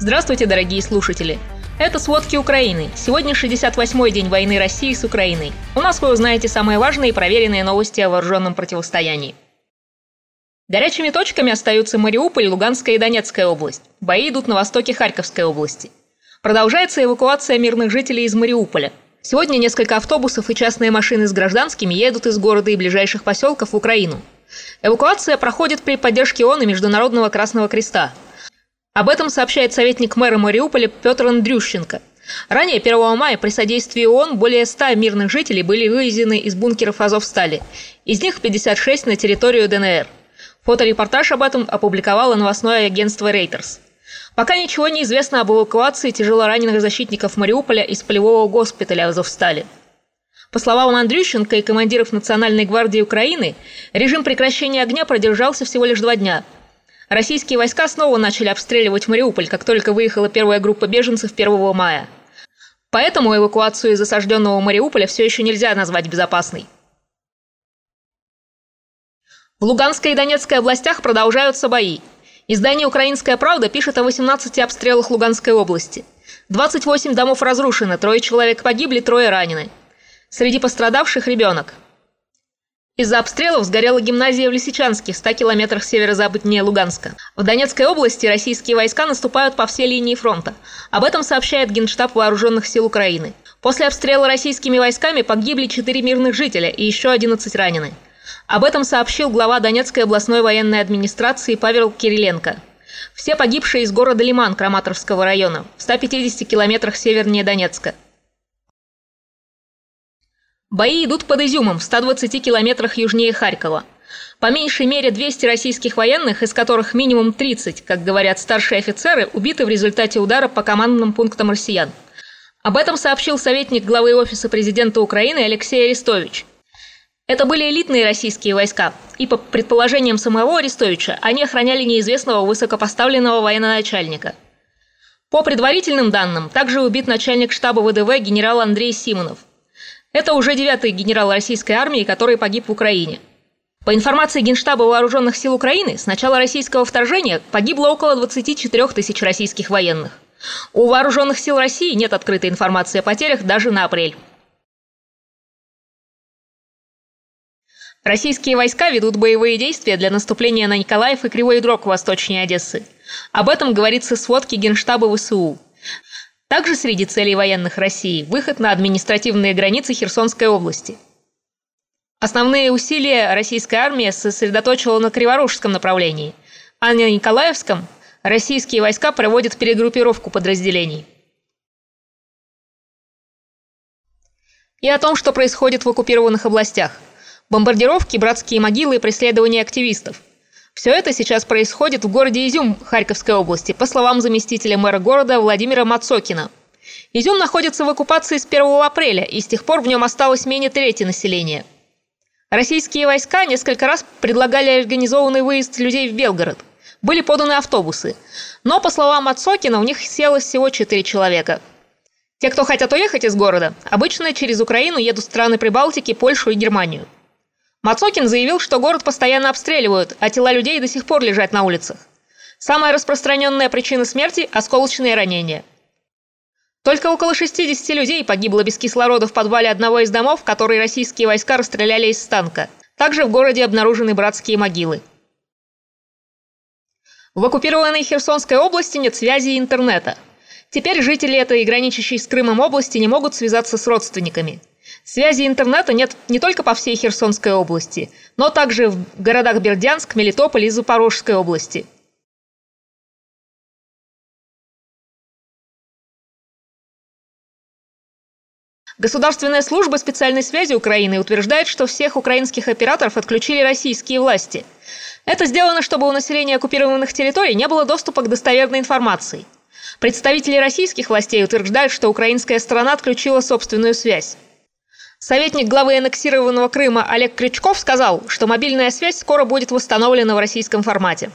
Здравствуйте, дорогие слушатели! Это «Сводки Украины». Сегодня 68-й день войны России с Украиной. У нас вы узнаете самые важные и проверенные новости о вооруженном противостоянии. Горячими точками остаются Мариуполь, Луганская и Донецкая область. Бои идут на востоке Харьковской области. Продолжается эвакуация мирных жителей из Мариуполя. Сегодня несколько автобусов и частные машины с гражданскими едут из города и ближайших поселков в Украину. Эвакуация проходит при поддержке ООН и Международного Красного Креста. Об этом сообщает советник мэра Мариуполя Петр Андрющенко. Ранее, 1 мая, при содействии ООН более 100 мирных жителей были вывезены из бункеров Азовстали. Из них 56 на территорию ДНР. Фоторепортаж об этом опубликовало новостное агентство Reuters. Пока ничего не известно об эвакуации тяжелораненых защитников Мариуполя из полевого госпиталя Азовстали. По словам Андрющенко и командиров Национальной гвардии Украины, режим прекращения огня продержался всего лишь 2 дня. Российские войска снова начали обстреливать Мариуполь, как только выехала первая группа беженцев 1 мая. Поэтому эвакуацию из осажденного Мариуполя все еще нельзя назвать безопасной. В Луганской и Донецкой областях продолжаются бои. Издание «Украинская правда» пишет о 18 обстрелах Луганской области. 28 домов разрушено, 3 человека погибли, 3 ранены. Среди пострадавших – ребенок. Из-за обстрелов сгорела гимназия в Лисичанске, в 100 километрах северо-западнее Луганска. В Донецкой области российские войска наступают по всей линии фронта. Об этом сообщает Генштаб Вооруженных сил Украины. После обстрела российскими войсками погибли 4 мирных жителя и еще 11 ранены. Об этом сообщил глава Донецкой областной военной администрации Павел Кириленко. Все погибшие из города Лиман Краматорского района, в 150 километрах севернее Донецка. Бои идут под Изюмом, в 120 километрах южнее Харькова. По меньшей мере 200 российских военных, из которых минимум 30, как говорят старшие офицеры, убиты в результате удара по командным пунктам россиян. Об этом сообщил советник главы Офиса президента Украины Алексей Арестович. Это были элитные российские войска, и по предположениям самого Арестовича, они охраняли неизвестного высокопоставленного военачальника. По предварительным данным, также убит начальник штаба ВДВ генерал Андрей Симонов. Это уже 9-й генерал российской армии, который погиб в Украине. По информации Генштаба Вооруженных сил Украины, с начала российского вторжения погибло около 24 тысяч российских военных. У Вооруженных сил России нет открытой информации о потерях даже на апрель. Российские войска ведут боевые действия для наступления на Николаев и Кривой Рог восточнее Одессы. Об этом говорится в сводке Генштаба ВСУ. Также среди целей военных России – выход на административные границы Херсонской области. Основные усилия российской армии сосредоточила на Криворужском направлении, а на Николаевском российские войска проводят перегруппировку подразделений. И о том, что происходит в оккупированных областях. Бомбардировки, братские могилы и преследования активистов. Все это сейчас происходит в городе Изюм Харьковской области, по словам заместителя мэра города Владимира Мацокина. Изюм находится в оккупации с 1 апреля, и с тех пор в нем осталось менее трети населения. Российские войска несколько раз предлагали организованный выезд людей в Белгород. Были поданы автобусы. Но, по словам Мацокина, у них село всего 4 человека. Те, кто хотят уехать из города, обычно через Украину едут в страны Прибалтики, Польшу и Германию. Мацокин заявил, что город постоянно обстреливают, а тела людей до сих пор лежат на улицах. Самая распространенная причина смерти – осколочные ранения. Только около 60 людей погибло без кислорода в подвале одного из домов, который российские войска расстреляли из танка. Также в городе обнаружены братские могилы. В оккупированной Херсонской области нет связи и интернета. Теперь жители этой граничащей с Крымом области не могут связаться с родственниками. Связи интернета нет не только по всей Херсонской области, но также в городах Бердянск, Мелитополь и Запорожской области. Государственная служба специальной связи Украины утверждает, что всех украинских операторов отключили российские власти. Это сделано, чтобы у населения оккупированных территорий не было доступа к достоверной информации. Представители российских властей утверждают, что украинская сторона отключила собственную связь. Советник главы аннексированного Крыма Олег Крючков сказал, что мобильная связь скоро будет восстановлена в российском формате.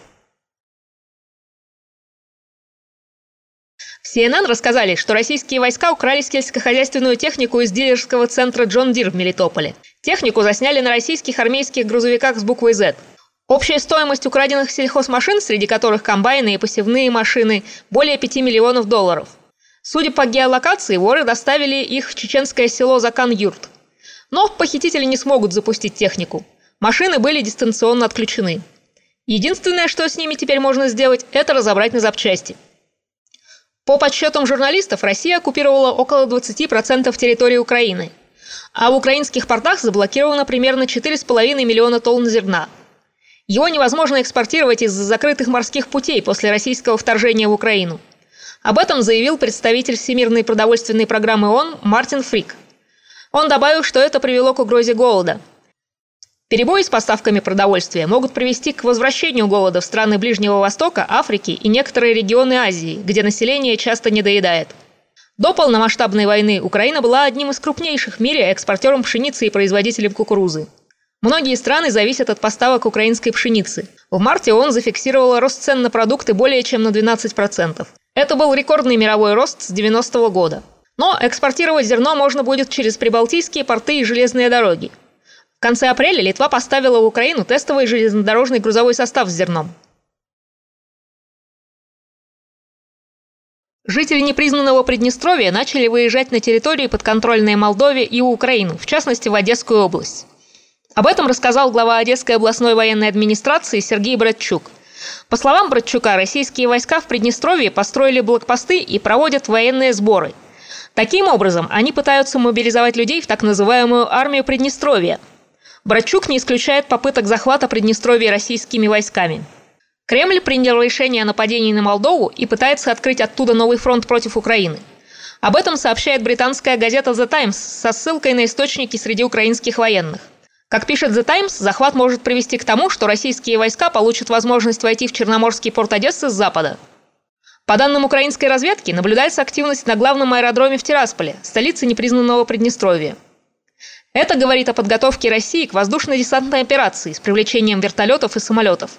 В CNN рассказали, что российские войска украли сельскохозяйственную технику из дилерского центра John Deere в Мелитополе. Технику засняли на российских армейских грузовиках с буквой Z. Общая стоимость украденных сельхозмашин, среди которых комбайны и посевные машины, более 5 миллионов долларов. Судя по геолокации, воры доставили их в чеченское село Заканюрт. Но похитители не смогут запустить технику. Машины были дистанционно отключены. Единственное, что с ними теперь можно сделать, это разобрать на запчасти. По подсчетам журналистов, Россия оккупировала около 20% территории Украины. А в украинских портах заблокировано примерно 4,5 миллиона тонн зерна. Его невозможно экспортировать из-за закрытых морских путей после российского вторжения в Украину. Об этом заявил представитель Всемирной продовольственной программы ООН Мартин Фрик. Он добавил, что это привело к угрозе голода. Перебои с поставками продовольствия могут привести к возвращению голода в страны Ближнего Востока, Африки и некоторые регионы Азии, где население часто недоедает. До полномасштабной войны Украина была одним из крупнейших в мире экспортером пшеницы и производителем кукурузы. Многие страны зависят от поставок украинской пшеницы. В марте ООН зафиксировала рост цен на продукты более чем на 12%. Это был рекордный мировой рост с 90-го года. Но экспортировать зерно можно будет через прибалтийские порты и железные дороги. В конце апреля Литва поставила в Украину тестовый железнодорожный грузовой состав с зерном. Жители непризнанного Приднестровья начали выезжать на территории, подконтрольные Молдове и Украину, в частности в Одесскую область. Об этом рассказал глава Одесской областной военной администрации Сергей Братчук. По словам Братчука, российские войска в Приднестровье построили блокпосты и проводят военные сборы. Таким образом, они пытаются мобилизовать людей в так называемую армию Приднестровья. Братчук не исключает попыток захвата Приднестровья российскими войсками. Кремль принял решение о нападении на Молдову и пытается открыть оттуда новый фронт против Украины. Об этом сообщает британская газета The Times со ссылкой на источники среди украинских военных. Как пишет The Times, захват может привести к тому, что российские войска получат возможность войти в Черноморский порт Одессы с запада. По данным украинской разведки, наблюдается активность на главном аэродроме в Тирасполе, столице непризнанного Приднестровья. Это говорит о подготовке России к воздушно-десантной операции с привлечением вертолетов и самолетов.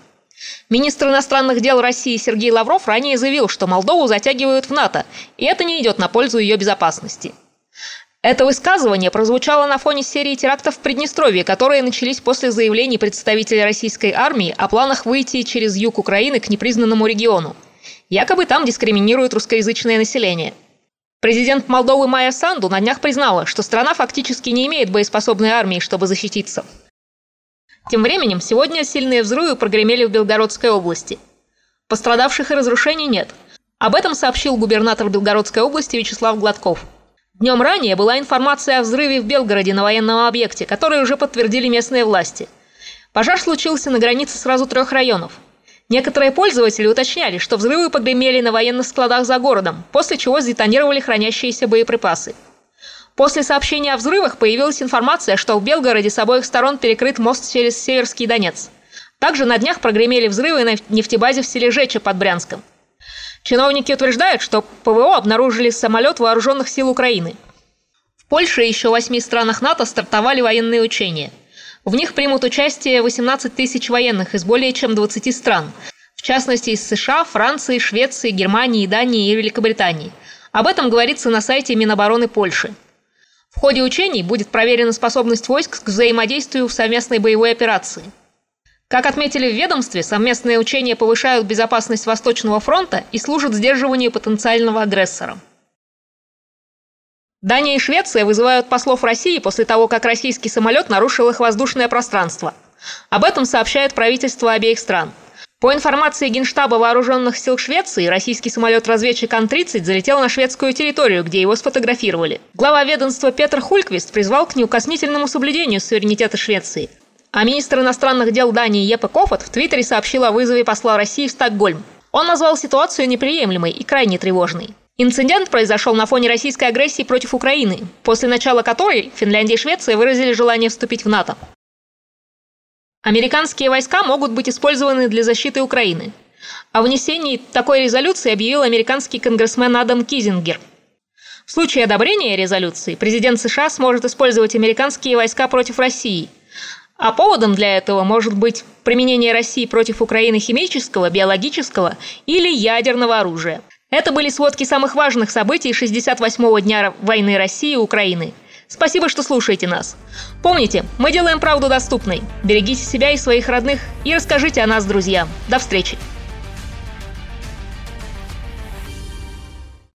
Министр иностранных дел России Сергей Лавров ранее заявил, что Молдову затягивают в НАТО, и это не идет на пользу ее безопасности. Это высказывание прозвучало на фоне серии терактов в Приднестровье, которые начались после заявлений представителей российской армии о планах выйти через юг Украины к непризнанному региону. Якобы там дискриминируют русскоязычное население. Президент Молдовы Майя Санду на днях признала, что страна фактически не имеет боеспособной армии, чтобы защититься. Тем временем, сегодня сильные взрывы прогремели в Белгородской области. Пострадавших и разрушений нет. Об этом сообщил губернатор Белгородской области Вячеслав Гладков. Днем ранее была информация о взрыве в Белгороде на военном объекте, который уже подтвердили местные власти. Пожар случился на границе сразу 3 районов. Некоторые пользователи уточняли, что взрывы погремели на военных складах за городом, после чего сдетонировали хранящиеся боеприпасы. После сообщения о взрывах появилась информация, что в Белгороде с обоих сторон перекрыт мост через Северский Донец. Также на днях прогремели взрывы на нефтебазе в Селижево под Брянском. Чиновники утверждают, что ПВО обнаружили самолет вооруженных сил Украины. В Польше и еще 8 странах НАТО стартовали военные учения. В них примут участие 18 тысяч военных из более чем 20 стран, в частности из США, Франции, Швеции, Германии, Дании и Великобритании. Об этом говорится на сайте Минобороны Польши. В ходе учений будет проверена способность войск к взаимодействию в совместной боевой операции. Как отметили в ведомстве, совместные учения повышают безопасность Восточного фронта и служат сдерживанию потенциального агрессора. Дания и Швеция вызывают послов России после того, как российский самолет нарушил их воздушное пространство. Об этом сообщает правительство обеих стран. По информации Генштаба Вооруженных сил Швеции, российский самолет-разведчик Ан-30 залетел на шведскую территорию, где его сфотографировали. Глава ведомства Петер Хульквист призвал к неукоснительному соблюдению суверенитета Швеции. А министр иностранных дел Дании Еппе Кофот в Твиттере сообщил о вызове посла России в Стокгольм. Он назвал ситуацию неприемлемой и крайне тревожной. Инцидент произошел на фоне российской агрессии против Украины, после начала которой Финляндия и Швеция выразили желание вступить в НАТО. Американские войска могут быть использованы для защиты Украины. О внесении такой резолюции объявил американский конгрессмен Адам Кизингер. В случае одобрения резолюции президент США сможет использовать американские войска против России. А поводом для этого может быть применение России против Украины химического, биологического или ядерного оружия. Это были сводки самых важных событий 68-го дня войны России и Украины. Спасибо, что слушаете нас. Помните, мы делаем правду доступной. Берегите себя и своих родных и расскажите о нас друзьям. До встречи!